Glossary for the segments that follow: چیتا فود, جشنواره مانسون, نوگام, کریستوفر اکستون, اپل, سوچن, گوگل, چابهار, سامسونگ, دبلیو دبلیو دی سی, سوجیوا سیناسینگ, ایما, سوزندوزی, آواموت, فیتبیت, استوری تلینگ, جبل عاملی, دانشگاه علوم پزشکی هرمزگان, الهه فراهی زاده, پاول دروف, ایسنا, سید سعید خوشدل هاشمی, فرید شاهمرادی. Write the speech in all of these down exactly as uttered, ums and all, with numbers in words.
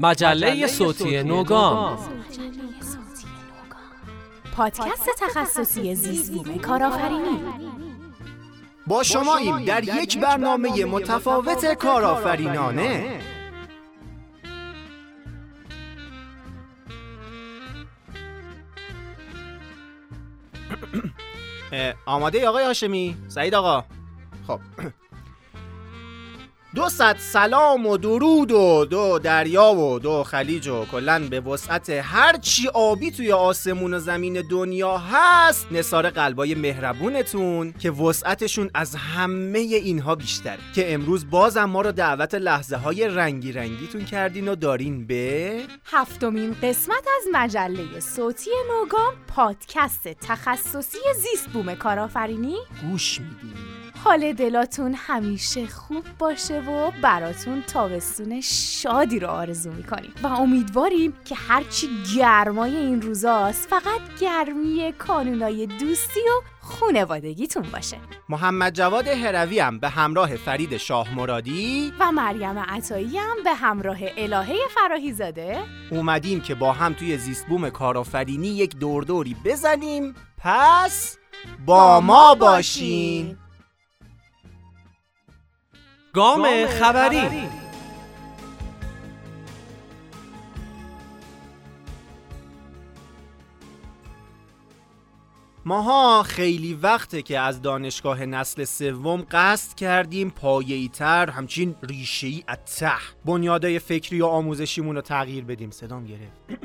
مجله صوتی نوگام، پادکست تخصصی زیست بوم کارآفرینی. با شما ایم در یک برنامه متفاوت کارآفرینانه. آماده ای آقای هاشمی؟ سعید آقا. خب دو صد سلام و درود و دو دریا و دو خلیج و کلن به وسعت هر چی آبی توی آسمون و زمین دنیا هست، نثار قلبای مهربونتون که وسعتشون از همه اینها بیشتره، که امروز بازم ما رو دعوت لحظه های رنگی رنگیتون کردین و دارین به هفتمین قسمت از مجله صوتی نوگام، پادکست تخصصی زیست بوم کارآفرینی گوش میدین. حال دلاتون همیشه خوب باشه و براتون تابستون شادی رو آرزو میکنیم و امیدواریم که هرچی گرمای این روزاست فقط گرمی کانونای دوستی و خونوادگیتون باشه. محمد جواد هروی هم به همراه فرید شاهمرادی و مریم عطایی هم به همراه الهه فراهی زاده اومدیم که با هم توی زیست بوم کارآفرینی یک دوردوری بزنیم، پس با ما باشین. گام خبری. ماها خیلی وقته که از دانشگاه نسل سوم قصد کردیم پایه‌ای‌تر، همچین ریشه‌ای از ته بنیادهای فکری و آموزشیمون رو تغییر بدیم. صدام گرفت.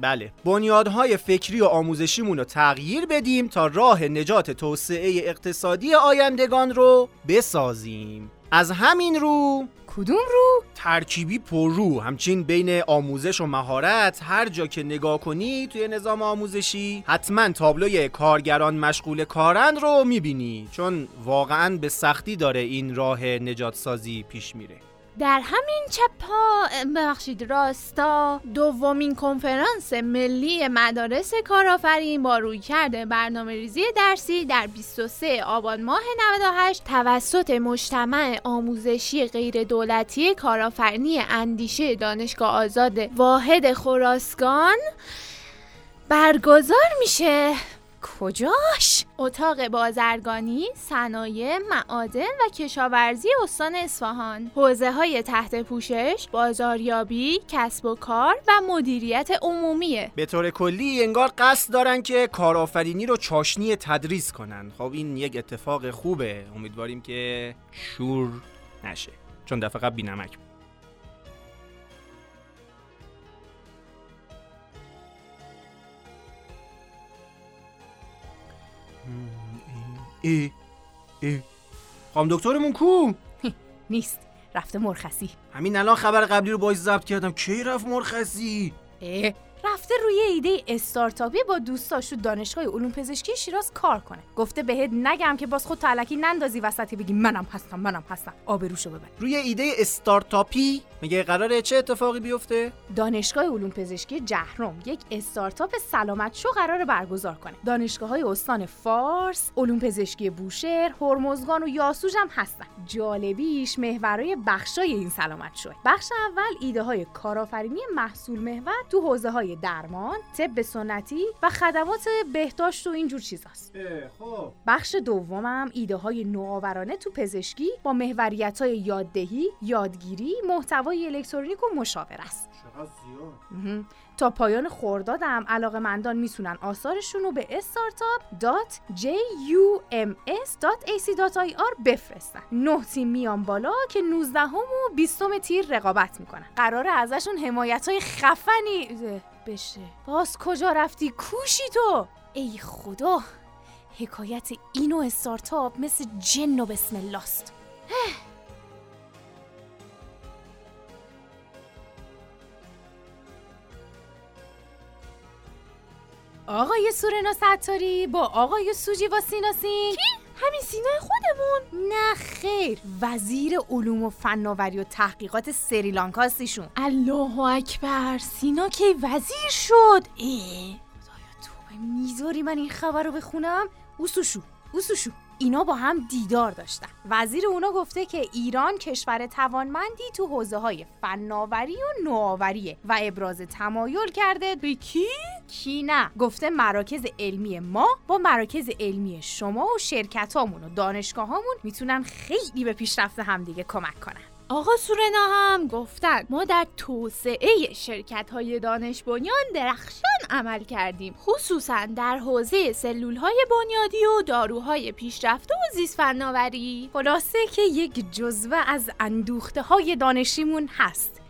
بله، بنیادهای فکری و آموزشیمون رو تغییر بدیم تا راه نجات توسعه اقتصادی آیندگان رو بسازیم. از همین رو، کدوم رو؟ ترکیبی پر رو، همچین بین آموزش و مهارت. هر جا که نگاه کنی توی نظام آموزشی حتما تابلوی کارگران مشغول کارند رو میبینی، چون واقعاً به سختی داره این راه نجات سازی پیش میره. در همین چپا ببخشید راستا دومین کنفرانس ملی مدارس کارآفرین با رویکرد برنامه‌ریزی درسی در بیست و سه آبان ماه نود و هشت توسط مجتمع آموزشی غیردولتی کارآفرینی اندیشه دانشگاه آزاد واحد خراسان برگزار میشه. کجاش؟ اتاق بازرگانی، صنایع، معادن و کشاورزی استان اصفهان. حوزه‌های تحت پوشش، بازاریابی، کسب و کار و مدیریت عمومیه. به طور کلی انگار قصد دارن که کارآفرینی رو چاشنی تدریس کنن. خب این یک اتفاق خوبه. امیدواریم که شور نشه، چون دفعه قبل بی‌نمک بود. ای ای خانم دکترمون کو؟ نیست، رفته مرخصی. همین الان خبر قبلی رو باهاش ضبط کردم. کی رفت مرخصی؟ ای رفته روی ایده استارتاپی با دوستاش تو دانشگاه علوم پزشکی شیراز کار کنه. گفته بهت نگم که باز خودت علکی نندازی وسطی بگی منم هستم منم هستم، آبروشو ببر. روی ایده استارتاپی میگه قراره چه اتفاقی بیفته؟ دانشگاه علوم پزشکی جهرم یک استارتاپ سلامت شو قراره برگزار کنه. دانشگاه‌های استان فارس، علوم پزشکی بوشهر، هرمزگان و یاسوج هم هستن. جالبیش محورای بخشای این سلامت شو. بخش اول ایده‌های کارآفرینی محصول محور تو حوزه‌های درمان، طب سنتی و خدمات بهداشت و اینجور چیزاست. خب بخش دومم ایده های نوآورانه تو پزشکی با محوریت های یاددهی، یادگیری، محتوای الکترونیک و مشاوره است. چقدر زیاد. تا پایان خرداد هم علاقه‌مندان میتونن آثارشون رو به استارتاپ دات جی یو ام اس دات ای سی دات آی آر بفرستن. نه تیم میان بالا که نوزدهم و بیستم تیر رقابت میکنن. قراره ازشون حمایت‌های خفنی بشه. باز کجا رفتی کوشی تو؟ ای خدا، حکایت اینو استارتاپ مثل جن و بسم الله است. آقای سورنا ستاری با آقای سوجیوا سیناسینگ. کی؟ همین سینای خودمون؟ نه خیر، وزیر علوم و فناوری و تحقیقات سریلانکا هستیشون. الله اکبر، سینا کی وزیر شد؟ ای خدایا توبه، میذاری من این خبر رو بخونم؟ اوسوشو اوسوشو اینا با هم دیدار داشتن. وزیر اونا گفته که ایران کشور توانمندی تو حوزه‌های فناوری و نوآوریه و ابراز تمایل کرده به کی؟ کی نه. گفته مراکز علمی ما با مراکز علمی شما و شرکتامون و دانشگاهامون میتونن خیلی به پیشرفت همدیگه کمک کنن. آقا سورنا هم گفتن ما در توسعه شرکت‌های دانش بنیان درخشان عمل کردیم، خصوصا در حوزه سلول‌های بنیادی و داروهای پیشرفته و زیست فناوری. خلاصه که یک جزوه از اندوخته‌های دانشیمون هست،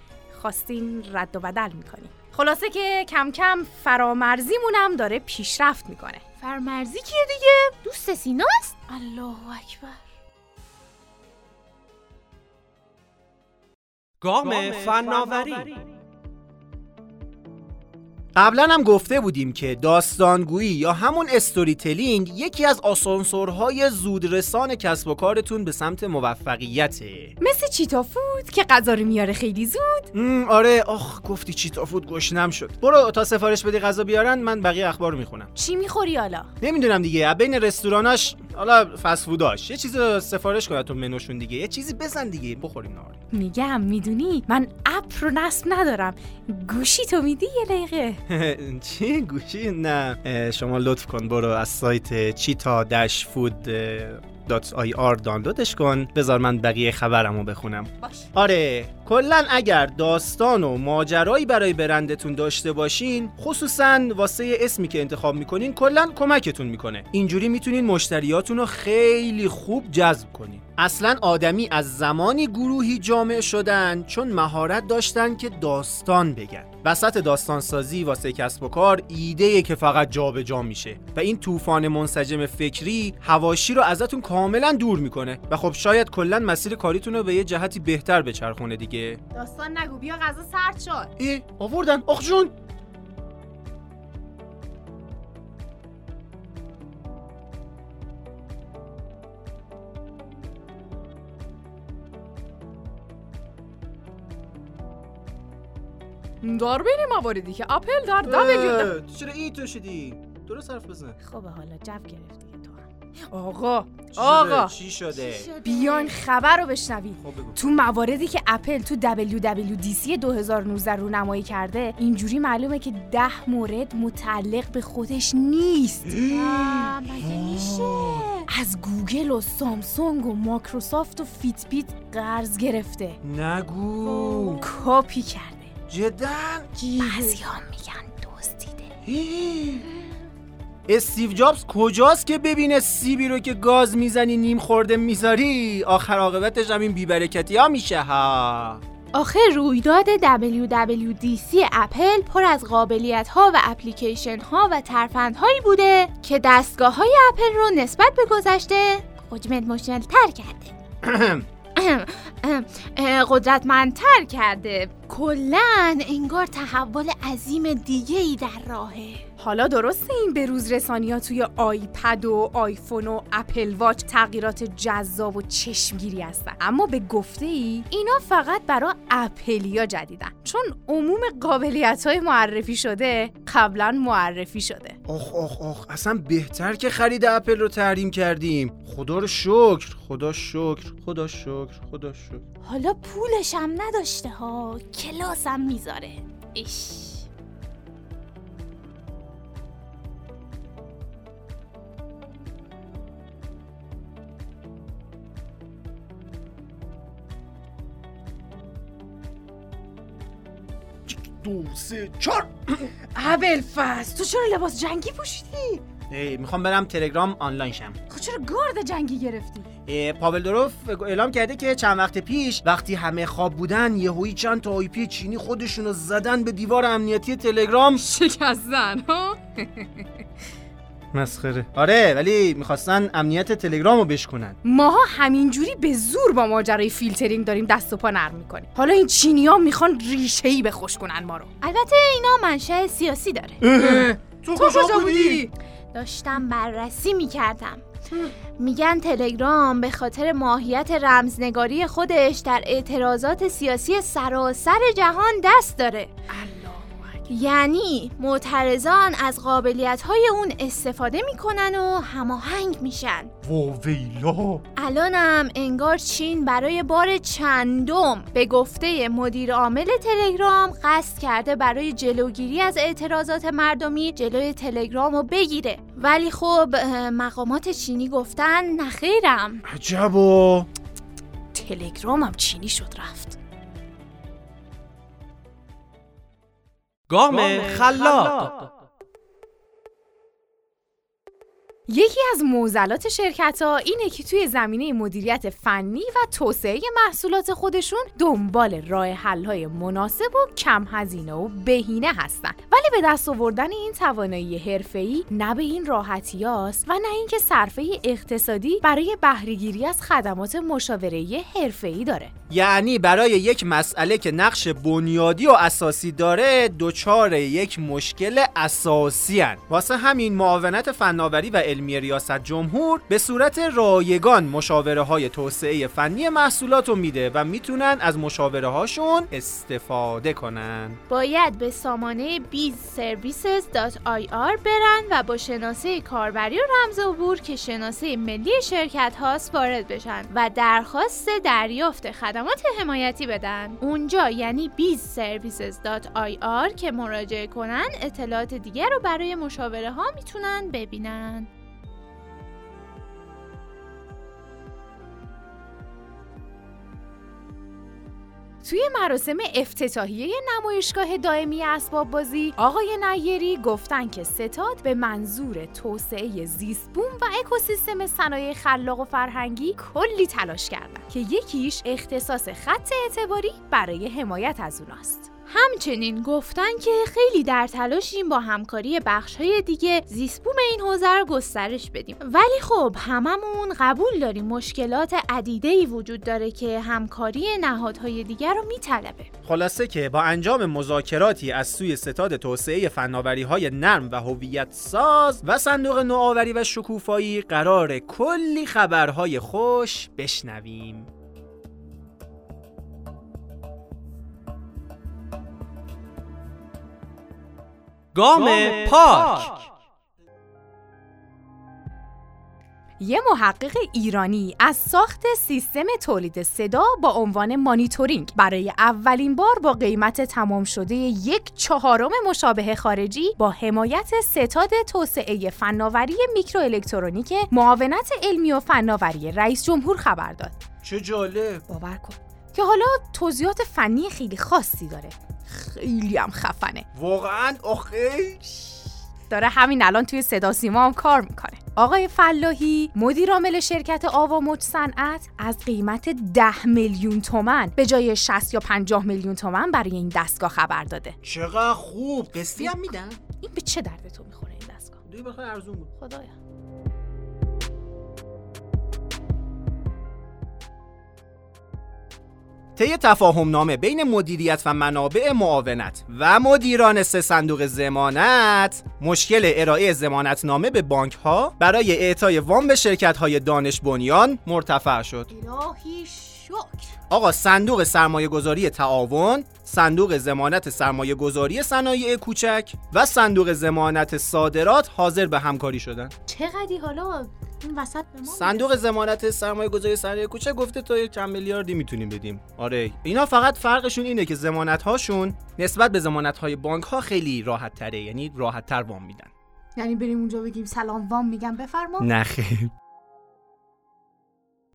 خواستین رد و بدل می‌کنیم. خلاصه که کم کم فرامرزیمون هم داره پیشرفت می‌کنه. فرامرزی کیه دیگه؟ دوست سیناست. الله اکبر. گام فناوری. قبلا هم گفته بودیم که داستانگویی یا همون استوری تلینگ یکی از آسانسورهای زودرسان کسب و کارتون به سمت موفقیته. مثل چیتا فود که غذا رو میاره خیلی زود. آره، آخ گفتی چیتا فود گشنم شد. برو تا سفارش بدی غذا بیارن، من بقیه اخبار میخونم. چی میخوری حالا؟ نمیدونم دیگه، بین رستوراناش حالا فست فوداش یه چیز سفارش کن تو منوشون دیگه، یه چیزی بزن دیگه بخوریم نهار. میگم میدونی من اپ رو نصب ندارم، گوشی تو میدی یه دقیقه. چی گوشی؟ نه شما لطف کن برو از سایت چیتا فود دات آی آر دانلودش کن، بذار من بقیه خبرمو بخونم. باش. آره کلن اگر داستان و ماجرایی برای برندتون داشته باشین، خصوصا واسه اسمی که انتخاب میکنین، کلن کمکتون میکنه. اینجوری میتونین مشتریاتون رو خیلی خوب جذب کنین. اصلا آدمی از زمانی گروهی جامع شدن چون مهارت داشتن که داستان بگن. وسط داستانسازی واسه کسب و کار ایده‌ای که فقط جابجا میشه و این طوفان منسجم فکری حواشی رو ازتون کاملا دور میکنه و خب شاید کلا مسیر کاریتون رو به یه جهتی بهتر بچرخونه دیگه. داستان نگو، بیا غذا سرد شد. ای آوردن. آخ جون. داربین مواردی که اپل در دبلیو چرا این تو شدی؟ درست حرف بزن. خب حالا جو گرفتی تو هم. آقا آقا چی شده؟ بیان خبر رو بشنوید. خب تو مواردی که اپل تو دبلیو دبلیو دی سی دو هزار و نوزده رونمایی کرده، اینجوری معلومه که ده مورد متعلق به خودش نیست. مگه میشه؟ از گوگل و سامسونگ و مایکروسافت و فیتبیت قرض گرفته. نگو. کپی کرد. جداً بعضی هم میگن دزدیده. استیو جابز کجاست که ببینه سیبی رو که گاز میزنی نیم خورده میذاری؟ آخر عاقبتش هم این بیبرکتی ها میشه ها. آخه رویداد دبلیو دبلیو دی سی اپل پر از قابلیت ها و اپلیکیشن ها و ترفند هایی بوده که دستگاه های اپل رو نسبت به گذشته حجمت مشکل تر کرده. قدرتمندتر کرده. کلن انگار تحول عظیم دیگه ای در راهه. حالا درسته این به روز رسانی ها توی آیپد و آیفون و اپل واچ تغییرات جذاب و چشمگیری هستن، اما به گفته ای اینا فقط برای اپلیا جدیدن، چون عموم قابلیت های معرفی شده قبلا معرفی شده. آخ آخ آخ اصلا بهتر که خرید اپل رو تحریم کردیم. خدا رو شکر خدا شکر خدا شکر خدا شکر. حالا پولش هم نداشته ها، کلاس هم میذاره. ایش. دو سه چار. ابلفاس تو چرا لباس جنگی پوشیدی؟ ای میخوام برم تلگرام آنلاین شم. خب چرا گارد جنگی گرفتی؟ پاول دروف اعلام کرده که چند وقت پیش وقتی همه خواب بودن یهویی چند تا آی پی چینی خودشونو زدن به دیوار امنیتی تلگرام، شکستن ها. مسخره. آره ولی میخواستن امنیت تلگرامو بشکنن. ماها همینجوری به زور با ماجرای فیلترینگ داریم دست و پا نرم میکنیم. حالا این چینی‌ها میخوان ریشه‌ای بخوش کنن ما رو. البته اینا منشأ سیاسی داره. اه. تو کجا بودی؟ داشتم بررسی میکردم. میگن تلگرام به خاطر ماهیت رمزنگاری خودش در اعتراضات سیاسی سراسر جهان دست داره. الله یعنی معترضان از قابلیت‌های اون استفاده می‌کنن و هماهنگ میشن. وویلا الانم انگار چین برای بار چندم به گفته مدیر عامل تلگرام قصد کرده برای جلوگیری از اعتراضات مردمی جلوی تلگرام رو بگیره، ولی خب مقامات چینی گفتن نخیرم. عجبا، تلگرامم چینی شد رفت. گام خلاق. یکی از معضلات شرکت‌ها اینه که توی زمینه مدیریت فنی و توسعه محصولات خودشون دنبال راه حل‌های مناسب و کم هزینه و بهینه هستن، ولی به دست آوردن این توانایی حرفه‌ای نه به این راحتیاست و نه اینکه صرفه اقتصادی برای بهره‌گیری از خدمات مشاوره‌ای حرفه‌ای داره. یعنی برای یک مسئله که نقش بنیادی و اساسی داره دوچار یک مشکل اساسی ان. واسه همین معاونت فناوری و علمی ریاست جمهور به صورت رایگان مشاوره های توسعه فنی محصولات رو میده و میتونن از مشاوره هاشون استفاده کنن. باید به سامانه بیز سرویسز دات آی آر برن و با شناسه کاربری و رمز عبور که شناسه ملی شرکت هاست وارد بشن و درخواست دریافت خدمات حمایتی بدن. اونجا یعنی بیز سرویسز دات آی آر که مراجعه کنن اطلاعات دیگر رو برای مشاوره ها میتونن ببینن. توی مراسم افتتاحیه نمایشگاه دائمی اسباب بازی، آقای نایری گفتن که ستاد به منظور توسعه زیست بوم و اکوسیستم صنایع خلاق و فرهنگی کلی تلاش کردن که یکیش اختصاص خط اعتباری برای حمایت از اوناست. همچنین گفتن که خیلی در تلاشیم با همکاری بخش‌های دیگه زیست بوم این حوزه رو گسترش بدیم، ولی خب هممون قبول داریم مشکلات عدیده‌ای وجود داره که همکاری نهادهای دیگر رو میطلبه. خلاصه که با انجام مذاکراتی از سوی ستاد توسعه فناوری‌های نرم و هویت ساز و صندوق نوآوری و شکوفایی قرار کلی خبرهای خوش بشنویم. گام پاک. یه محقق ایرانی از ساخت سیستم تولید صدا با عنوان مانیتورینگ برای اولین بار با قیمت تمام شده یک چهارم مشابه خارجی با حمایت ستاد توسعه فناوری میکروالکترونیک معاونت علمی و فناوری رئیس جمهور خبر داد. چه جالب! باور کن که حالا توضیحات فنی خیلی خاصی داره، خیلی هم خفنه واقعا. آخه داره همین الان توی صدا سیما هم کار میکنه. آقای فلاحی مدیر عامل شرکت آواموت صنعت از قیمت ده میلیون تومان به جای شصت یا پنجاه میلیون تومان برای این دستگاه خبر داده. چقدر خوب! قسطی هم میدن؟ این به چه درد تو میخوره این دستگاه؟ دوی بخواه ارزون بود. خدایا. طی تفاهمنامه بین مدیریت و منابع معاونت و مدیران سه صندوق ضمانت، مشکل ارائه ضمانتنامه به بانک‌ها برای اعطای وام به شرکت‌های دانش بنیان مرتفع شد. الهی شکر. آقا صندوق سرمایه‌گذاری تعاون، صندوق ضمانت سرمایه‌گذاری صنایع کوچک و صندوق ضمانت صادرات حاضر به همکاری شدن. چقدی حالا این وسط به ما صندوق ضمانت سرمایه‌گذاری صنایع کوچک گفته تا یک چند میلیاردی میتونیم بدیم. آره اینا فقط فرقشون اینه که ضمانت‌هاشون نسبت به ضمانت‌های بانک‌ها خیلی راحت‌تره، یعنی راحت‌تر وام میدن. یعنی بریم اونجا بگیم سلام وام میگم بفرما؟ نه خیر.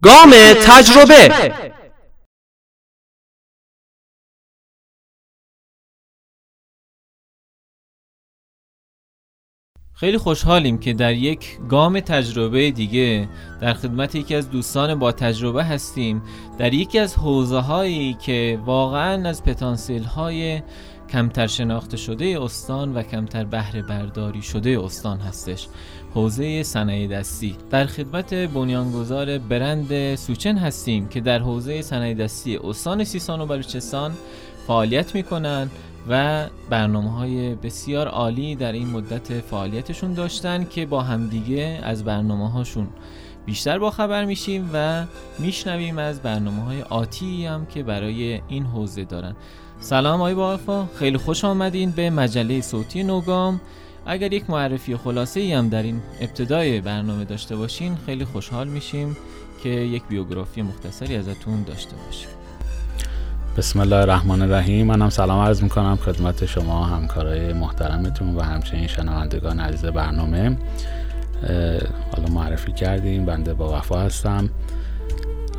گام تجربه. خیلی خوشحالیم که در یک گام تجربه دیگه در خدمت یکی از دوستان با تجربه هستیم در یکی از حوزه‌هایی که واقعاً از پتانسیل‌های کمتر شناخته شده استان و کمتر بهره برداری شده استان هستش، حوزه صنایع دستی. در خدمت بنیانگذار برند سوچن هستیم که در حوزه صنایع دستی استان سیستان و بلوچستان فعالیت می‌کنند و برنامه‌های بسیار عالی در این مدت فعالیتشون داشتن که با همدیگه از برنامه‌هاشون بیشتر با خبر میشیم و میشنویم از برنامه‌های آتی هم که برای این حوزه دارن. سلام آقای باوفا، خیلی خوش آمدین به مجله صوتی نوگام. اگر یک معرفی خلاصه‌ای هم در این ابتدای برنامه داشته باشین خیلی خوشحال میشیم که یک بیوگرافی مختصری ازتون داشته باشیم. بسم الله الرحمن الرحیم. منم سلام عرض میکنم خدمت شما همکارای محترمتون و همچنین شنوندگان عزیز برنامه. حالا معرفی کردیم، بنده با وفا هستم.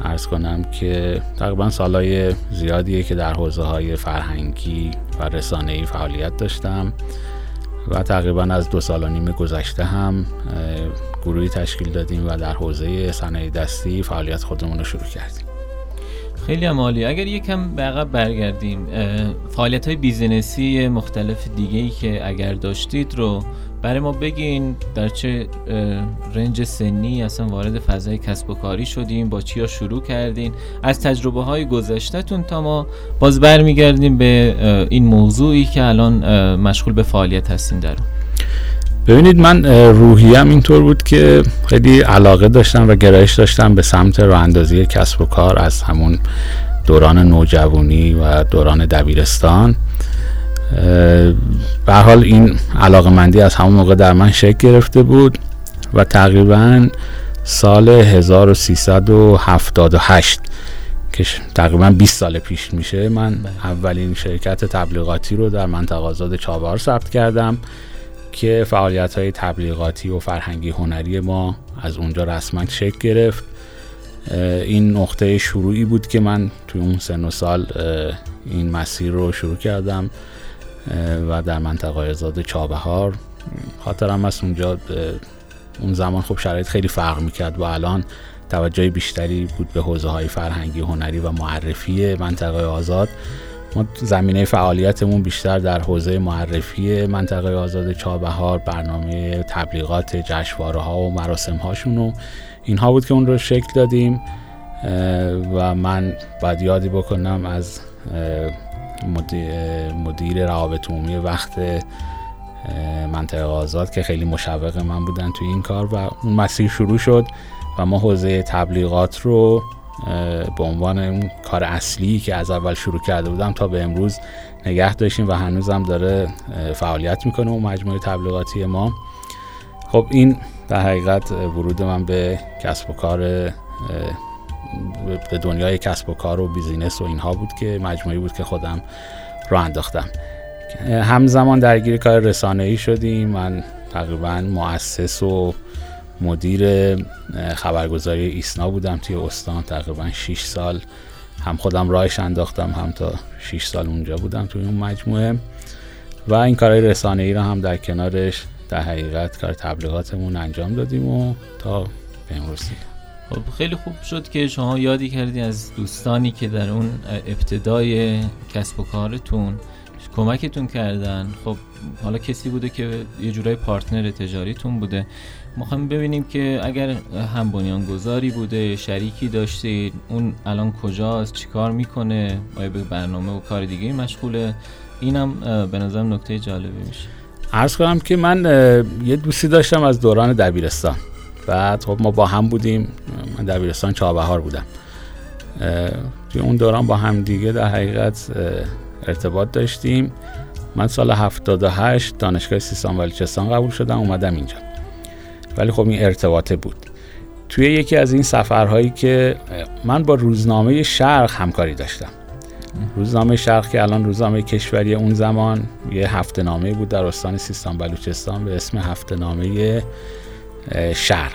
عرض کنم که تقریبا سالهای زیادیه که در حوزه‌های فرهنگی و رسانه‌ای فعالیت داشتم و تقریبا از دو سال و نیم گذشته هم گروهی تشکیل دادیم و در حوزه صنایع دستی فعالیت خودمون رو شروع کردیم. خیلی عالی. اگر یکم به عقب برگردیم، فعالیت‌های بیزینسی مختلف دیگه‌ای که اگر داشتید رو برای ما بگین، در چه رنج سنی اصلا وارد فضای کسب و کاری شدین، با چیا شروع کردین، از تجربه‌های گذشته‌تون تا ما باز برمیگردیم به این موضوعی که الان مشغول به فعالیت هستین در اون. ببینید، من روحیه‌ام اینطور بود که خیلی علاقه داشتم و گرایش داشتم به سمت راه‌اندازی کسب و کار از همون دوران نوجوانی و دوران دبیرستان. به هر حال این علاقه‌مندی از همون موقع در من شکل گرفته بود و تقریباً سال هزار و سیصد و هفتاد و هشت که تقریباً بیست سال پیش میشه، من اولین شرکت تبلیغاتی رو در منطقه آزاد چابهار ثبت کردم که فعالیت‌های تبلیغاتی و فرهنگی هنری ما از اونجا رسما شکل گرفت. این نقطه شروعی بود که من توی اون سن و سال این مسیر رو شروع کردم و در منطقه آزاد چابهار. خاطرم از اونجا، اون زمان خب شرایط خیلی فرق میکرد و الان توجه بیشتری بود به حوزه‌های فرهنگی هنری و معرفی منطقه آزاد. ما زمینه فعالیتمون بیشتر در حوزه معرفی منطقه آزاد چابهار، برنامه تبلیغات جشنواره‌ها و مراسم‌هاشون و اینها بود که اون رو شکل دادیم. و من بعد یادی بکنم از مدیر روابط عمومی وقت منطقه آزاد که خیلی مشوق من بودن توی این کار و اون مسیر شروع شد و ما حوزه تبلیغات رو به عنوان اون کار اصلی که از اول شروع کرده بودم تا به امروز نگه داشتیم و هنوزم داره فعالیت میکنه و مجموعه تبلیغاتی ما. خب این در حقیقت ورود من به کسب و کار، به دنیای کسب و کار و بیزینس و اینها بود که مجموعی بود که خودم رو انداختم. همزمان درگیر کار رسانه‌ای شدیم. من تقریبا مؤسس و مدیر خبرگزاری ایسنا بودم توی استان. تقریبا شش سال هم خودم راهش انداختم، هم تا شش سال اونجا بودم توی اون مجموعه و این کارهای رسانه‌ای رو هم در کنارش در حقیقت کار تبلیغاتمون انجام دادیم و تا به امروز. خب خیلی خوب شد که شما یادی کردی از دوستانی که در اون ابتدای کسب و کارتون کمکتون کردن. خب حالا کسی بوده که یه جورای پارتنر تجاریتون بوده. ما خواهیم ببینیم که اگر هم بنیانگذاری بوده، شریکی داشتید، اون الان کجاست، چیکار میکنه، آیا به برنامه و کار دیگه مشغوله، اینم به نظرم نکته جالبی میشه. عرض کنم که من یه دوستی داشتم از دوران دبیرستان. بعد خب ما با هم بودیم، من دبیرستان چابهار بودم. توی اون دوران با هم دیگه در حقیقت ارتباط داشتیم. من سال هفتاد و هشت دانشگاه سیستان و بلوچستان قبول شدم، اومدم اینجا. ولی خب این ارتباطه بود. توی یکی از این سفرهایی که من با روزنامه شرق همکاری داشتم، روزنامه شرق که الان روزنامه کشوری، اون زمان یه هفته‌نامه بود در استان سیستان بلوچستان به اسم هفته‌نامه شرق.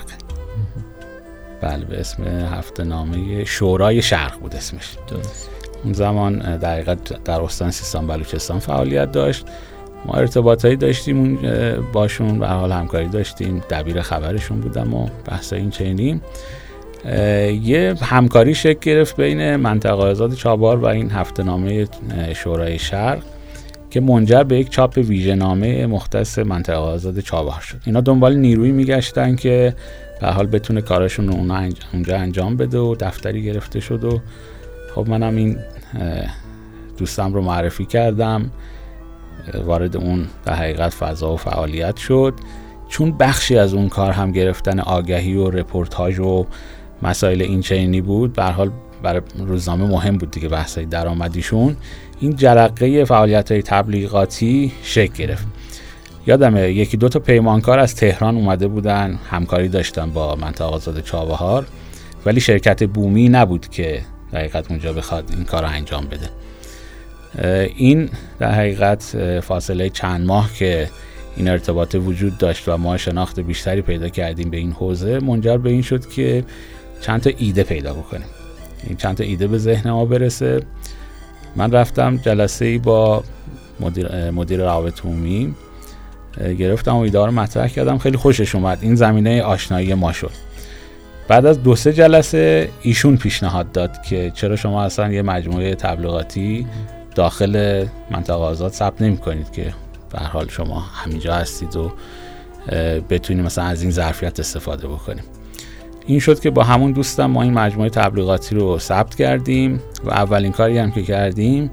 بله، به اسم هفته‌نامه شورای شرق بود اسمش. درست. اون زمان دقیقاً در استان سیستان بلوچستان فعالیت داشت. ما ارتباطایی داشتیم باشون، به هر حال همکاری داشتیم، دبیر خبرشون بودم و بحث این چنین. یه همکاری شکل گرفت بین منطقه آزاد چابهار و این هفته‌نامه شورای شرق که منجر به یک چاپ ویژه‌نامه مختص منطقه آزاد چابهار شد. اینا دنبال نیرویی میگشتن که به هر حال بتونه کارشون رو اونجا انجام بده و دفتری گرفته شد و خب منم این دوستم رو معرفی کردم، وارد اون در حقیقت فضا و فعالیت شد چون بخشی از اون کار هم گرفتن آگهی و رپورتاج و مسائل این چنینی بود، به هر حال برای روزنامه مهم بود دیگه بحثای درآمدیشون، این جرقه فعالیت‌های تبلیغاتی شکل گرفت. یادمه یکی دو تا پیمانکار از تهران اومده بودن، همکاری داشتن با منطقه آزاد چابهار، ولی شرکت بومی نبود که در حقیقت اونجا بخواد این کار رو انجام بده. این در حقیقت فاصله چند ماه که این ارتباط وجود داشت و ما شناخت بیشتری پیدا کردیم به این حوزه، منجر به این شد که چند تا ایده پیدا بکنیم، این چند تا ایده به ذهن ما برسه. من رفتم جلسه‌ای با مدیر مدیر روابط عمومی گرفتم و ایده رو مطرح کردم، خیلی خوشش اومد، این زمینه آشنایی ما شد. بعد از دو سه جلسه ایشون پیشنهاد داد که چرا شما اصلا یه مجموعه تبلیغاتی داخل منطقه آزاد ثبت نمی‌کنید که به هر حال شما همینجا هستید و بتونیم مثلا از این ظرفیت استفاده بکنیم. این شد که با همون دوستم ما این مجموعه تبلیغاتی رو ثبت کردیم و اولین کاری هم که کردیم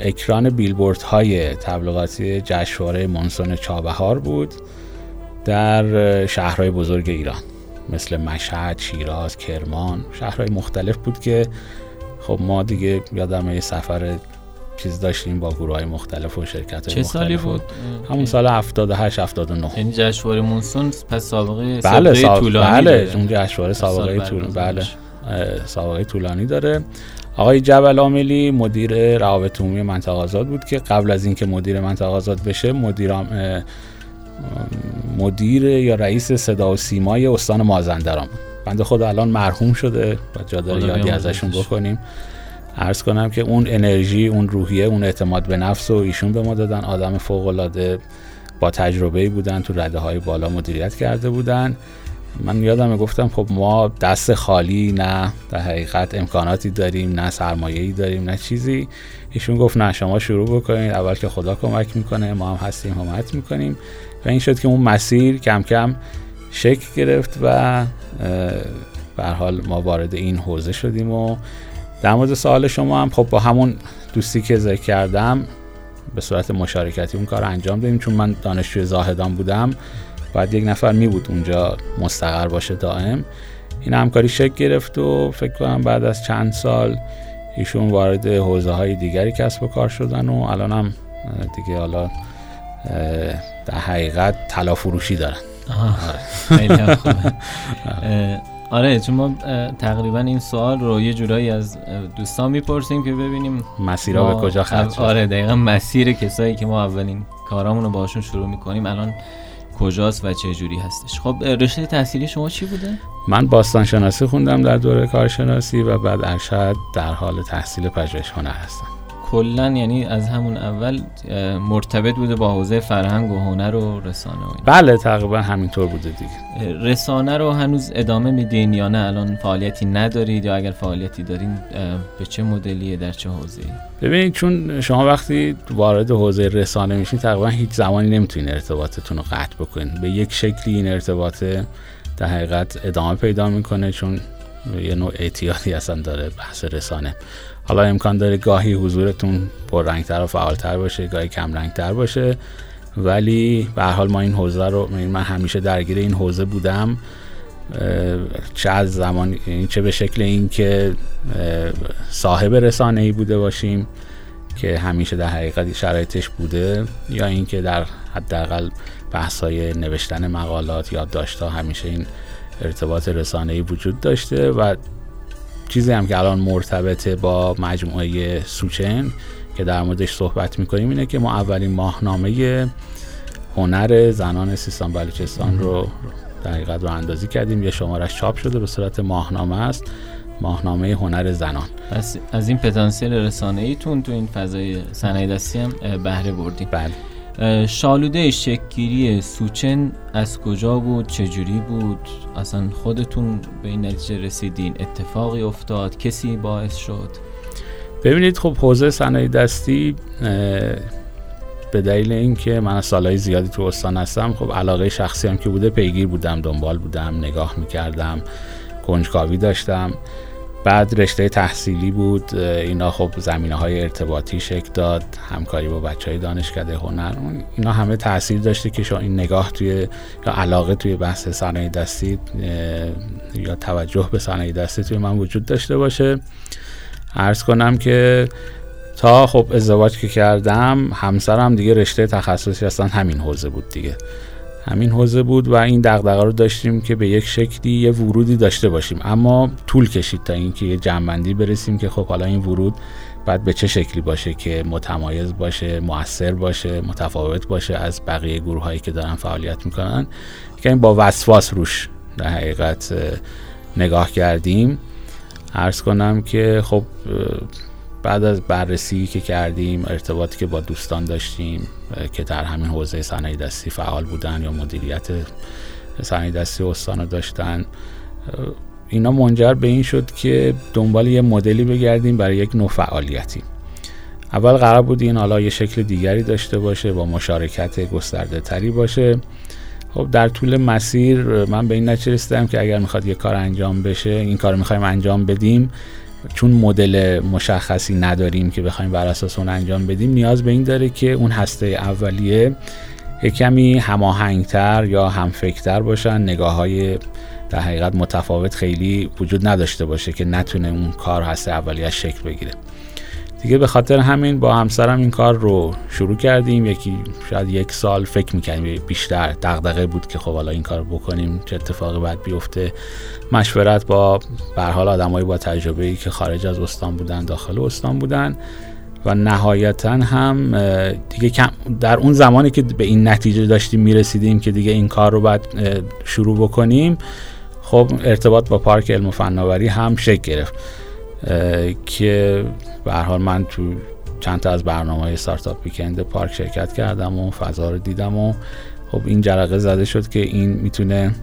اکران بیلبوردهای تبلیغاتی جشنواره مانسون چابهار بود در شهرهای بزرگ ایران مثل مشهد، شیراز، کرمان، شهرهای مختلف بود که خب ما دیگه یادم یه سفر چیز داشتیم با گروهای مختلف و شرکت‌های مختلف. چه سالی بود؟ همون سال هفتاد و هشت هفتاد و نه. این جشنواره مانسون پس سابقه بله سابقه طولانی بله داره. اون جشنواره سابقه طولانی بله سابقه طولانی داره. آقای جبل عاملی مدیر روابط عمومی منطقه آزاد بود که قبل از اینکه مدیر منطقه آزاد بشه مدیر مدیر یا رئیس صدا و سیمای استان مازندران. بنده خدا الان مرحوم شده و جا داره یادی ازشون بکنیم. عرض کنم که اون انرژی، اون روحیه، اون اعتماد به نفس و ایشون به ما دادن. آدم فوق‌العاده با تجربه‌ای بودن، تو رده‌های بالا مدیریت کرده بودن. من یادمه گفتم خب ما دست خالی نه در حقیقت امکاناتی داریم، نه سرمایه‌ای داریم، نه چیزی. ایشون گفت نه شما شروع بکنید، اول که خدا کمک میکنه، ما هم هستیم حمایت میکنیم. و این شد که اون مسیر کم کم شکل گرفت و به هر حال ما وارد این حوزه شدیم. و در مورد سوال شما هم خب با همون دوستی که ذکر کردم به صورت مشارکتی اون کار انجام دادیم، چون من دانشجوی زاهدان بودم، بعد یک نفر می بود اونجا مستقر باشه دائم. این همکاری شکل گرفت و فکر کنم بعد از چند سال ایشون وارد حوزه های دیگری کسب و کار شدن و الان هم دیگه حالا در حقیقت طلا فروشی دارن. خیلی خوبه. آره چون ما تقریبا این سوال رو یه جورایی از دوستان میپرسیم که ببینیم مسیرها به کجا ختم شد. آره دقیقاً مسیر کسایی که ما اولین کارامون رو باشون شروع میکنیم الان کجاست و چه جوری هستش. خب رشته تحصیلی شما چی بوده؟ من باستانشناسی خوندم در دوره کارشناسی و بعد ارشد در حال تحصیل پژوهشخانه هستم. کلا یعنی از همون اول مرتبط بوده با حوزه فرهنگ و هنر و رسانه و اینا. بله تقریبا همینطور بوده دیگه. رسانه رو هنوز ادامه میدین یا نه؟ الان فعالیتی ندارید یا اگر فعالیتی دارین به چه مدلیه، در چه حوزه‌ای؟ ببینید چون شما وقتی وارد حوزه رسانه میشین تقریبا هیچ زمانی نمیتونین ارتباطتون رو قطع بکنین، به یک شکلی این ارتباط در حقیقت ادامه پیدا میکنه چون یه نوع اعتیادی اصلا داره بحث رسانه. حالا امکان داره گاهی حضورتون پررنگ‌تر و فعال‌تر باشه، گاهی کم‌رنگ‌تر باشه، ولی به هر حال ما این حوزه رو، من همیشه درگیر این حوزه بودم، چه از زمان چه به شکل این که صاحب رسانه‌ای بوده باشیم که همیشه در حقیقت شرایطش بوده، یا این که در حداقل بحث‌های نوشتن مقالات، یادداشت‌ها، همیشه این ارتباط رسانه‌ای وجود داشته. و چیزی هم که الان مرتبطه با مجموعه سوچن که در موردش صحبت میکنیم اینه که ما اولین ماهنامه هنر زنان سیستان بلوچستان رو در حقیقت راه‌اندازی کردیم، یه شمارش چاپ شده به صورت ماهنامه است، ماهنامه هنر زنان. پس از این پتانسیل رسانه‌ایتون تو این فضای صنایع دستی هم بهره بردید. بله. شالوده شکل‌گیری سوچن از کجا بود؟ چجوری بود؟ اصلا خودتون به این نتیجه رسیدین؟ اتفاقی افتاد؟ کسی باعث شد؟ ببینید خب حوزه صنایع دستی به دلیل اینکه من سالهای زیادی تو استان هستم، خب علاقه شخصی هم که بوده پیگیر بودم، دنبال بودم، نگاه میکردم، کنجکاوی داشتم. بعد رشته تحصیلی بود، اینا خب زمینه‌های ارتباطی شکل داد، همکاری با بچهای دانشکده هنر، اینا همه تاثیر داشته که شما این نگاه توی یا علاقه توی بحث صنایع دستی یا توجه به صنایع دستی توی من وجود داشته باشه. عرض کنم که تا خب ازدواج که کردم، همسرم دیگه رشته تخصصی اصلا همین حوزه بود دیگه همین حوزه بود و این دغدغه رو داشتیم که به یک شکلی یه ورودی داشته باشیم، اما طول کشید تا اینکه یه جنبندی برسیم که خب حالا این ورود بعد به چه شکلی باشه که متمایز باشه، مؤثر باشه، متفاوت باشه از بقیه گروهایی که دارن فعالیت میکنن، که این با وسواس روش در حقیقت نگاه کردیم. عرض کنم که خب بعد از بررسی که کردیم، ارتباطی که با دوستان داشتیم که در همین حوزه صنایع دستی فعال بودن یا مدیریت صنایع دستی استان رو داشتن، اینا منجر به این شد که دنبال یه مدلی بگردیم برای یک نوع فعالیتی. اول قرار بود این حالا یه شکل دیگری داشته باشه، با مشارکت گسترده تری باشه. خب در طول مسیر من به این نتیجه رسیدم که اگر میخواد یه کار انجام بشه، این کار میخوایم انجام بدیم، چون مدل مشخصی نداریم که بخوایم بر اساس اون انجام بدیم، نیاز به این داره که اون هسته اولیه کمی هماهنگتر یا همفکرتر باشن، نگاه‌های در حقیقت متفاوت خیلی وجود نداشته باشه که نتونه اون کار هسته اولیه شکل بگیره دیگه. به خاطر همین با همسرم این کار رو شروع کردیم، یکی شاید یک سال فکر می‌کردیم، بیشتر دغدغه بود که خب حالا این کار بکنیم، چه اتفاقی باید بیفته، مشورت با به هر حال آدمای با تجربه‌ای که خارج از استان بودن، داخل استان بودن، و نهایتاً هم دیگه کم در اون زمانی که به این نتیجه داشتیم می‌رسیدیم که دیگه این کار رو باید شروع بکنیم، خب ارتباط با پارک علم و فناوری هم شکل گرفت که به هر حال من تو چند تا از برنامه‌های استارتاپ ویکند پارک شرکت کردم و فضا رو دیدم و خب این جرقه زده شد که این میتونه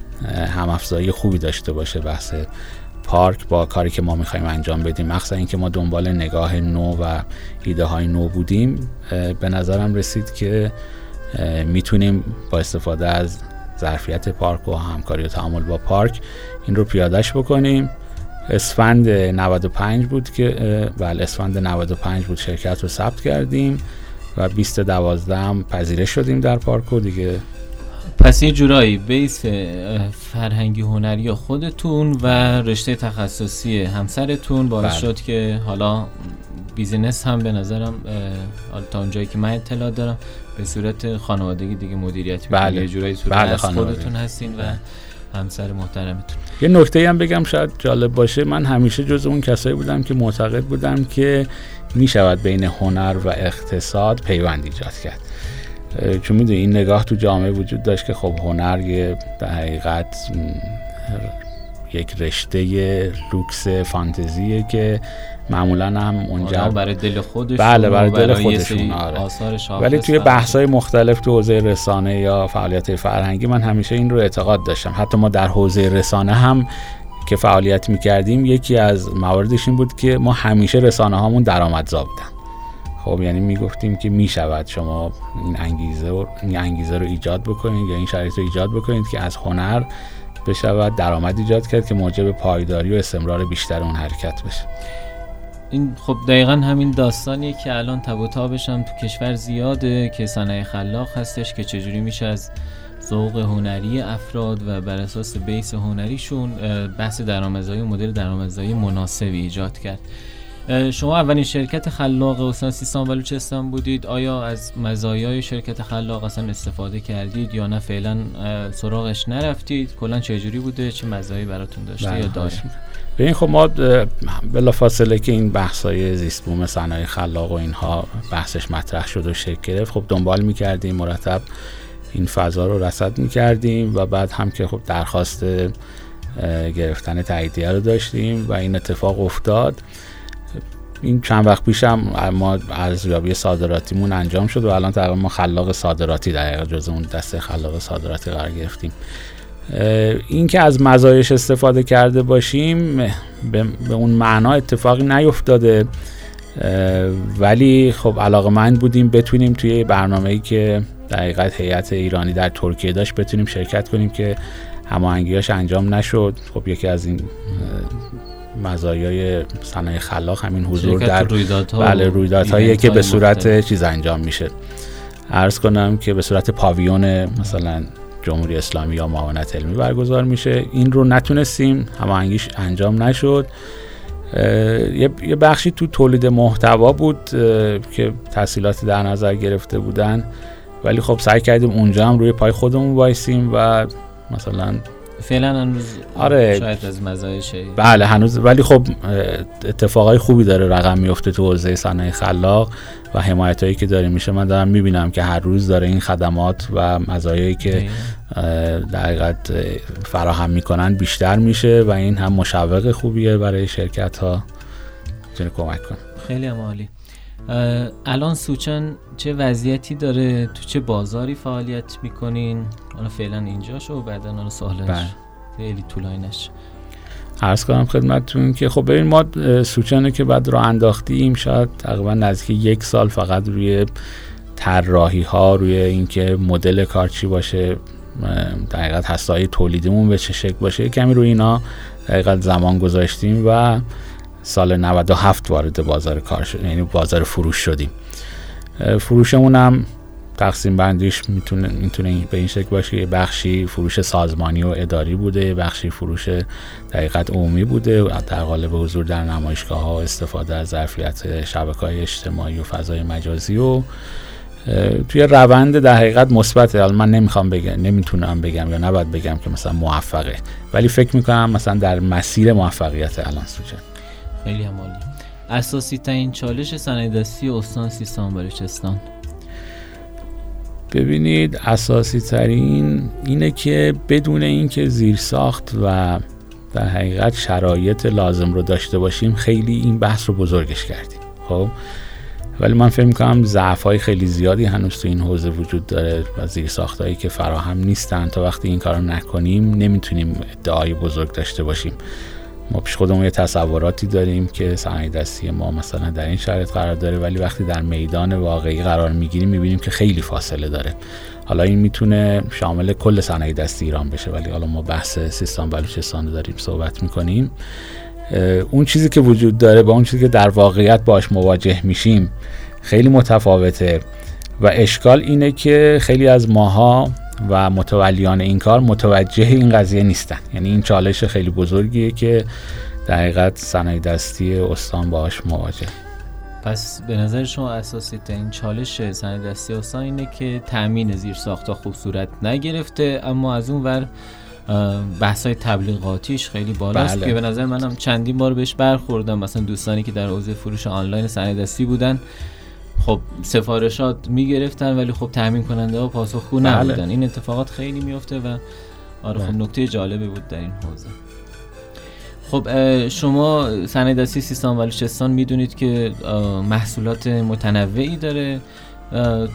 هم افزایی خوبی داشته باشه بحث پارک با کاری که ما می‌خوایم انجام بدیم، مخصوصا اینکه ما دنبال نگاه نو و ایده‌های نو بودیم. به نظرم رسید که میتونیم با استفاده از ظرفیت پارک و همکاری و تعامل با پارک این رو پیاده‌اش بکنیم. اسفند نود و پنج بود که بله اسفند نود و پنج بود شرکت رو ثبت کردیم و بیست دوازده هم پذیرش شدیم در پارک. و دیگه پس یه جورایی بیس فرهنگی هنری خودتون و رشته تخصصی همسرتون باعث شد که حالا بیزینس هم به نظرم تا اونجایی که من اطلاع دارم به صورت خانوادگی دیگه مدیریت بله. یه جورایی صورت بله خودتون هستین و همسر محترمتون. یه نکته هم بگم شاید جالب باشه، من همیشه جز اون کسایی بودم که معتقد بودم که میشود بین هنر و اقتصاد پیوند ایجاد کرد، چون میدونی این نگاه تو جامعه وجود داشت که خب هنر یه در حقیقت یک رشته لوکس فانتزیه که معمولا هم اونجا برای دل خودش بله برای دل خودشون آره. ولی توی بحث‌های مختلف تو حوزه رسانه یا فعالیت فرهنگی من همیشه این رو اعتقاد داشتم. حتی ما در حوزه رسانه هم که فعالیت می‌کردیم، یکی از مواردش این بود که ما همیشه رسانه‌هامون درآمدزا بودن. خب یعنی میگفتیم که میشود شما این انگیزه رو این انگیزه رو ایجاد بکنید یا این شرایط رو ایجاد بکنید که از هنر بشود درآمد ایجاد کرد که موجب پایداری و استمرار بیشتر اون حرکت بشه. این خب دقیقاً همین داستانیه که الان تب و تابش هم تو کشور زیاده که صنایع خلاق هستش که چجوری میشه از ذوق هنری افراد و بر اساس بیس هنریشون بحث درآمدزایی و مدل درآمدزایی مناسبی ایجاد کرد. شما اولین شرکت خلاق استان سیستان و بلوچستان بودید. آیا از مزایای شرکت خلاق اصلا استفاده کردید یا نه فعلا سراغش نرفتید؟ کلا چجوری بوده، چه مزایایی براتون داشته یا داشت؟ ببین خب ما بلافاصله که این بحث‌های زیست بوم صنایع خلاق و اینها بحثش مطرح شد و شکل گرفت، خب دنبال می‌کردیم، مرتب این فضا رو رصد می‌کردیم و بعد هم که خب درخواست گرفتن تاییدیه رو داشتیم و این اتفاق افتاد. این چند وقت پیش هم ما ارزیابی صادراتیمون انجام شد و الان تقریبا ما خلاق صادراتی دقیقاً جزو اون دسته خلاق صادراتی قرار گرفتیم. این که از مزایاش استفاده کرده باشیم به, به اون معنا اتفاقی نیفتاده، ولی خب علاقه‌مند بودیم بتونیم توی برنامه‌ای که در حقیقت هیئت ایرانی در ترکیه داشت بتونیم شرکت کنیم که هماهنگی‌هاش انجام نشد. خب یکی از این مزایای صنایع خلاق همین حضور در رویدادها، بله رویدادهایی که به صورت چیز انجام میشه. عرض کنم که به صورت پاویون مثلا جمهوری اسلامی یا معاونت علمی برگزار میشه. این رو نتونستیم، هماهنگیش انجام نشد. یه بخشی تو تولید محتوا بود که تسهیلات در نظر گرفته بودن، ولی خب سعی کردیم اونجا هم روی پای خودمون وایسیم و مثلا فعلا هنوز آره شاید از مزایاش بله هنوز، ولی خب اتفاقای خوبی داره رقم میفته تو حوزه صنایع خلاق و حمایتایی که داره میشه. من دارم میبینم که هر روز داره این خدمات و مزایایی که در حقیقت فراهم میکنن بیشتر میشه و این هم مشوق خوبیه برای شرکت ها، میتونه کمک کنه. خیلی عالی. الان سوچن چه وضعیتی داره؟ تو چه بازاری فعالیت میکنین؟ الان فعلا اینجاشو و بعدا الان سوالش خیلی طولانیش. عرض کنم خدمتتون که خب ببین ما سوچنه که بعد رو انداختیم شاید تقریبا نزدیک یک سال فقط روی طراحی ها، روی اینکه مدل کار چی باشه، دقیقاً هسته‌های تولیدمون به چه شکل باشه، کمی روی اینا دقیقاً زمان گذاشتیم و سال نود و هفت وارد بازار کار شد، یعنی بازار فروش شدیم. فروشمون هم تقسیم بندیش میتونه میتونه به این شکل باشه، یه بخشی فروش سازمانی و اداری بوده، یه بخشی فروش دقیقاً عمومی بوده در قالب حضور در نمایشگاه‌ها، استفاده از ظرفیت شبکه‌های اجتماعی و فضای مجازی و توی روند در حقیقت مثبته. حالا من نمیخوام بگم، نمیتونم بگم یا نباید بگم که مثلا موفقه، ولی فکر میکنم مثلا در مسیر موفقیت الان سوچن. خیلی هم عالی. اساسی ترین چالش صنایع دستی استان سیستان و بلوچستان؟ ببینید اساسی ترین اینه که بدون اینکه زیرساخت و در حقیقت شرایط لازم رو داشته باشیم خیلی این بحث رو بزرگش کردیم، خب ولی من فکر می‌کنم ضعف‌های خیلی زیادی هنوز تو این حوزه وجود داره و زیرساختایی که فراهم نیستن. تا وقتی این کارو نکنیم نمیتونیم ادعای بزرگ داشته باشیم. ما پیش خودمون یه تصوراتی داریم که صنایع دستی ما مثلا در این شرایط قرار داره، ولی وقتی در میدان واقعی قرار میگیریم میبینیم که خیلی فاصله داره. حالا این میتونه شامل کل صنایع دستی ایران بشه، ولی حالا ما بحث سیستان بلوچستان داریم صحبت میکنیم. اون چیزی که وجود داره با اون چیزی که در واقعیت باش مواجه میشیم خیلی متفاوته و اشکال اینه که خیلی از ماها و متولیان این کار متوجه این قضیه نیستن. یعنی این چالش خیلی بزرگیه که در حقیقت صنایع دستی استان باهاش مواجه. پس به نظر شما اساسی ترین چالش صنایع دستی استان اینه که تامین زیرساخت‌ها خوب صورت نگرفته، اما از اون ور بحث‌های تبلیغاتیش خیلی بالاست. بله. که به نظر منم چندین بار بهش برخوردم، مثلا دوستانی که در حوزه فروش آنلاین صنایع دستی بودن خب سفارشات میگرفتن ولی خب تامین کننده ها پاسخگو نبودن. این اتفاقات خیلی میفته و آره خب نکته جالبی بود در این حوزه. خب شما صنایع دستی سیستان و بلوچستان میدونید که محصولات متنوعی داره،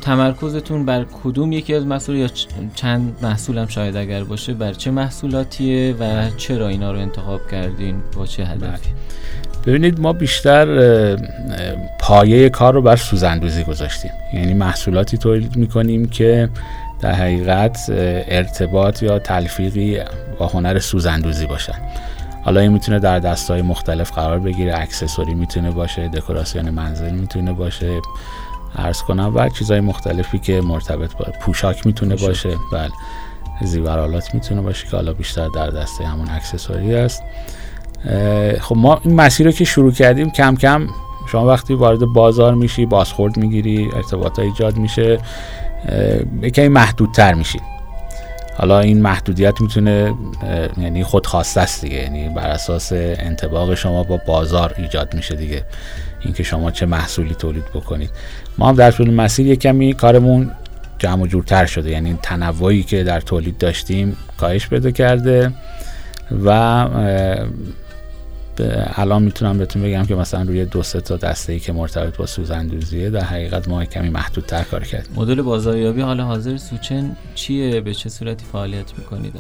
تمرکزتون بر کدوم یکی از محصول یا چند محصول هم شاید اگر باشه بر چه محصولاتیه و چرا اینا رو انتخاب کردین، با چه هدفی؟ ببینید ما بیشتر پایه کار رو بر سوزندوزی گذاشتیم، یعنی محصولاتی تولید میکنیم که در حقیقت ارتباط یا تلفیقی با هنر سوزندوزی باشن. حالا این میتونه در دسته‌های مختلف قرار بگیره، اکسسوری میتونه باشه، دکوراسیون منزل میتونه باشه، عرض کنم و چیزهای مختلفی که مرتبط با پوشاک میتونه پوشاک. باشه، بله زیورآلات میتونه باشه که حالا بیشتر در دسته همون اکسسوری است. خب ما این مسیر رو که شروع کردیم کم کم شما وقتی وارد بازار میشی بازخورد میگیری، ارتباطات ایجاد میشه، یکمی محدودتر میشی. حالا این محدودیت میتونه یعنی خودخواسته است دیگه، یعنی بر اساس انطباق شما با بازار ایجاد میشه دیگه، اینکه شما چه محصولی تولید بکنید. ما هم در طول مسیر یکمی کارمون جمع و جورتر شده، یعنی تنوعی که در تولید داشتیم کاهش پیدا کرده و الان میتونم بهتون بگم که مثلا روی دو سه تا دسته‌ای که مرتبط با سوزندوزیه در حقیقت ما کمی محدودتر کار کردیم. مدل بازاریابی حال حاضر سوچن چیه؟ به چه صورتی فعالیت میکنید؟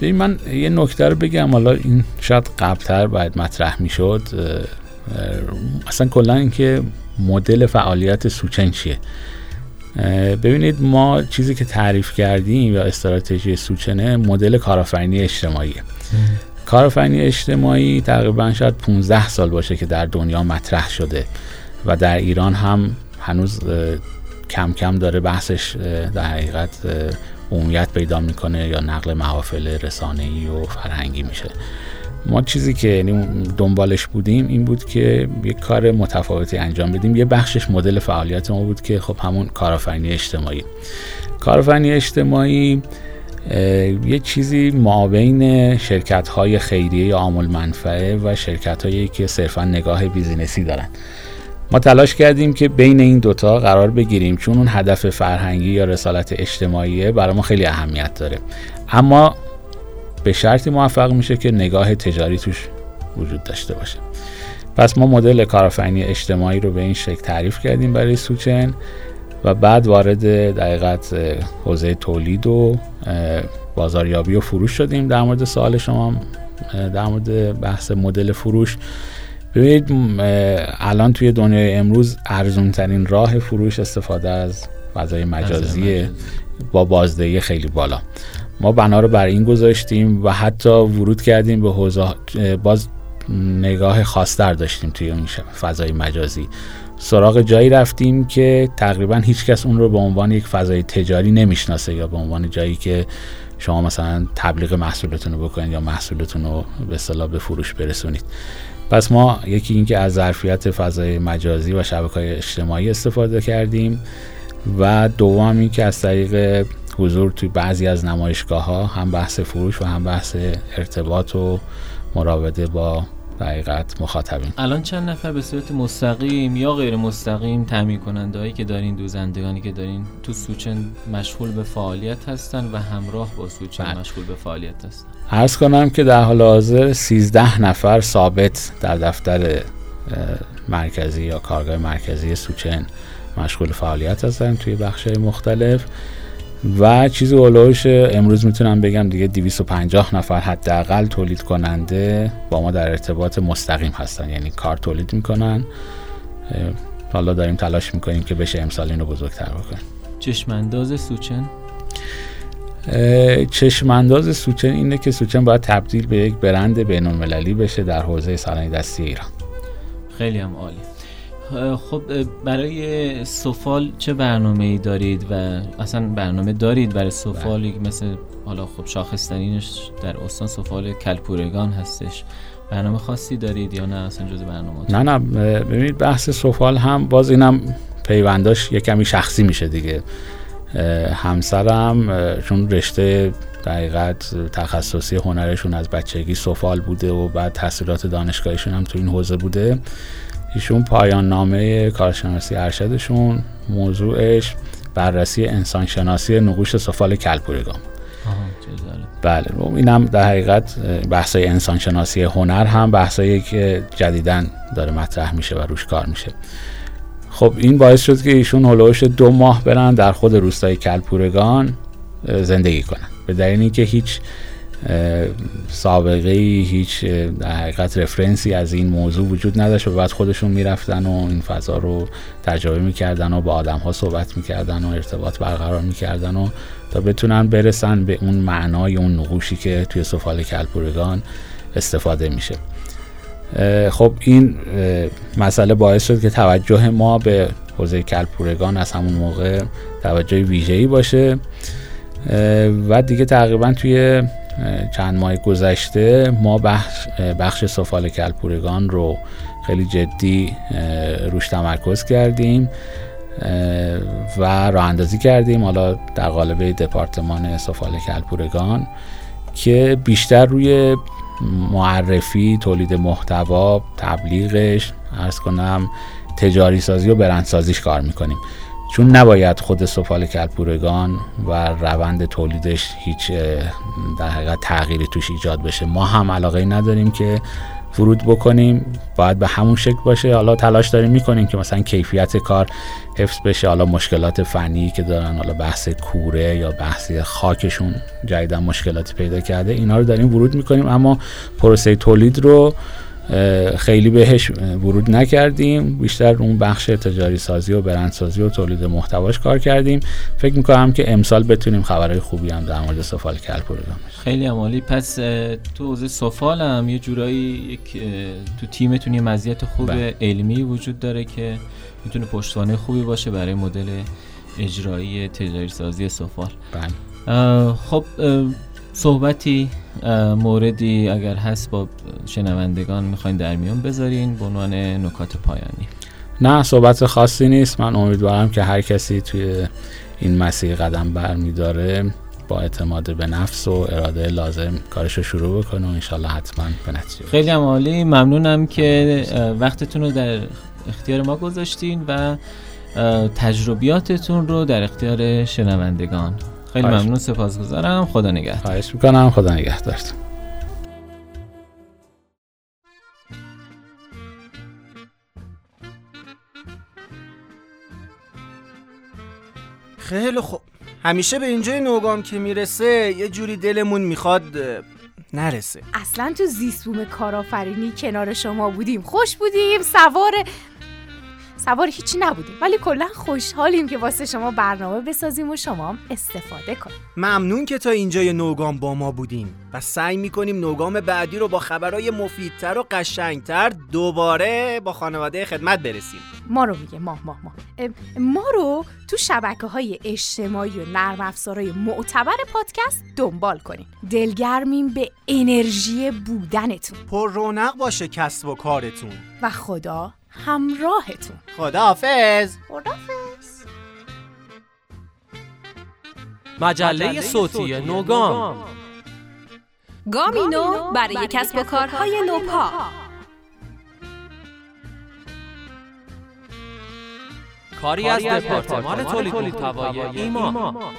ببین من یه نکته رو بگم، حالا این شاید قبل‌تر باید مطرح میشد، اصلا کلا اینکه مدل فعالیت سوچن چیه. ببینید ما چیزی که تعریف کردیم یا استراتژی سوچنه مدل کارآفرینی اجتماعیه. کارآفرینی اجتماعی تقریبا شاید پانزده سال باشه که در دنیا مطرح شده و در ایران هم هنوز کم کم داره بحثش در حقیقت عمومیت پیدا میکنه یا نقل محافل رسانه‌ای و فرهنگی میشه. ما چیزی که دنبالش بودیم این بود که یک کار متفاوتی انجام بدیم. یه بخشش مدل فعالیت ما بود که خب همون کارآفرینی اجتماعی کارآفرینی اجتماعی یه چیزی مابین شرکت‌های خیریه یا عامل منفعه و شرکت‌هایی که صرفاً نگاه بیزینسی دارن. ما تلاش کردیم که بین این دوتا قرار بگیریم، چون اون هدف فرهنگی یا رسالت اجتماعی برای ما خیلی اهمیت داره، اما به شرطی موفق میشه که نگاه تجاری توش وجود داشته باشه. پس ما مدل کارآفرینی اجتماعی رو به این شکل تعریف کردیم برای سوچن و بعد وارد دقیقت حوزه تولید و بازاریابی و فروش شدیم. در مورد سوال شما در مورد بحث مدل فروش، ببینید الان توی دنیای امروز ارزان‌ترین راه فروش استفاده از فضای مجازیه با بازدهی خیلی بالا. ما بنا رو بر این گذاشتیم و حتی ورود کردیم به حوزه، باز نگاه خاص‌تر داشتیم توی این فضای مجازی. سراغ جایی رفتیم که تقریباً هیچکس اون رو به عنوان یک فضای تجاری نمیشناسه یا به عنوان جایی که شما مثلا تبلیغ محصولتون رو بکنید یا محصولتون رو به اصطلاح به فروش برسونید. پس ما یکی اینکه از ظرفیت فضای مجازی و شبکه‌های اجتماعی استفاده کردیم و دوم اینکه از طریق حضور توی بعضی از نمایشگاه‌ها هم بحث فروش و هم بحث ارتباط و مراوده با حقیقت مخاطبین. الان چند نفر به صورت مستقیم یا غیر مستقیم تامین کننده‌هایی که دارین، دوزندگانی که دارین تو سوچن مشغول به فعالیت هستن و همراه با سوچن بل. مشغول به فعالیت هستن؟ عرض کنم که در حال حاضر سیزده نفر ثابت در دفتر مرکزی یا کارگاه مرکزی سوچن مشغول فعالیت هستن توی بخش‌های مختلف و چیز اولوش امروز میتونم بگم دیگه دویست و پنجاه نفر حداقل تولید کننده با ما در ارتباط مستقیم هستن، یعنی کار تولید میکنن. حالا داریم تلاش میکنیم که بشه امسال این رو بزرگتر بکنیم. چشمانداز سوچن؟ چشمانداز سوچن اینه که سوچن باید تبدیل به یک برند بین‌المللی بشه در حوزه صنایع دستی ایران. خیلی هم عالی. خب برای سفال چه برنامه‌ای دارید و اصلا برنامه دارید برای سفالی که مثل حالا خب شاخص‌ترینش در استان سفال کلپورگان هستش، برنامه خاصی دارید یا نه اصلا جز برنامه‌ات؟ نه نه ببینید بحث سفال هم باز اینم پیونداش یه کمی شخصی میشه دیگه. همسرم چون رشته دقیقت تخصصی هنرشون از بچگی سفال بوده و بعد تحصیلات دانشگاهیشون هم تو این حوزه بوده، ایشون پایان نامه کارشناسی ارشدشون موضوعش بررسی انسانشناسی نقوش سفال کلپورگان. بله اینم در حقیقت بحثای انسانشناسی هنر هم بحثایی که جدیداً داره مطرح میشه و روش کار میشه. خب این باعث شد که ایشون هلوش دو ماه برن در خود روستای کلپورگان زندگی کنن، به دلیل اینکه هیچ سابقه‌ای، هیچ در حقیقت رفرنسی از این موضوع وجود نداشت و بعد خودشون میرفتن و این فضا رو تجربه میکردن و با آدم‌ها صحبت میکردن و ارتباط برقرار میکردن و تا بتونن برسن به اون معنای اون نقوشی که توی سفال کلپورگان استفاده میشه. خب این مسئله باعث شد که توجه ما به حوزه کلپورگان از همون موقع توجه ویژه‌ای باشه و دیگه تقریبا توی چند ماه گذشته ما بخش, بخش سفال کلپورگان رو خیلی جدی روش تمرکز کردیم و راه اندازی کردیم حالا در قالب دپارتمان سفال کلپورگان که بیشتر روی معرفی، تولید محتوا، تبلیغش، عرض کنم تجاری سازی و برندسازیش کار میکنیم، چون نباید خود سفال کلپورگان و روند تولیدش هیچ در حقیقت تغییری توش ایجاد بشه. ما هم علاقه نداریم که ورود بکنیم، باید به همون شکل باشه. حالا تلاش داریم میکنیم که مثلا کیفیت کار حفظ بشه، حالا مشکلات فنی که دارن، حالا بحث کوره یا بحث خاکشون جدیدن مشکلاتی پیدا کرده، اینا رو داریم ورود میکنیم، اما پروسه تولید رو خیلی بهش ورود نکردیم، بیشتر اون بخش تجاری سازی و برندسازی و تولید محتواش کار کردیم. فکر میکنم که امسال بتونیم خبرهای خوبی هم در مورد سفال کلپورگان. خیلی عالی. پس تو حوزه سفال هم یه جورایی تو تیمتون یه مزیت خوب علمی وجود داره که میتونه پشتوانه خوبی باشه برای مدل اجرایی تجاری سازی سفال. بله. خب صحبتی موردی اگر هست با شنوندگان میخواین در میان بذارین به عنوان نکات پایانی؟ نه، صحبت خاصی نیست. من امیدوارم که هر کسی توی این مسیر قدم برمیداره با اعتماد به نفس و اراده لازم کارشو شروع بکنه و انشالله حتما به نتیجه. خیلی عالی. ممنونم که وقتتون رو در اختیار ما گذاشتین و تجربیاتتون رو در اختیار شنوندگان. خیلی ممنون، سپاسگزارم. خدا نگهدار. خواهش میکنم. خدا نگهدار. خیلی خوب. همیشه به اینجای نوگام که میرسه یه جوری دلمون میخواد نرسه. اصلا تو زیستبوم کارآفرینی کنار شما بودیم، خوش بودیم، سوار سوار هیچی نبودیم، ولی کلا خوشحالیم که واسه شما برنامه بسازیم و شما هم استفاده کنیم. ممنون که تا اینجای نوگام با ما بودیم و سعی میکنیم نوگام بعدی رو با خبرهای مفیدتر و قشنگتر دوباره با خانواده خدمت برسیم. ما رو میگه ما ما ما ما رو تو شبکه‌های اجتماعی و نرم افزارهای معتبر پادکست دنبال کنیم. دلگرمیم به انرژی بودنتون. پر رونق باشه کسب و کارتون و خدا همراهتون. خداحافظ. خداحافظ. مجله صوتی نوگام. گامی نو برای کسب و کارهای نوپا. کاری از دپارتمان تولید محتوای ایما.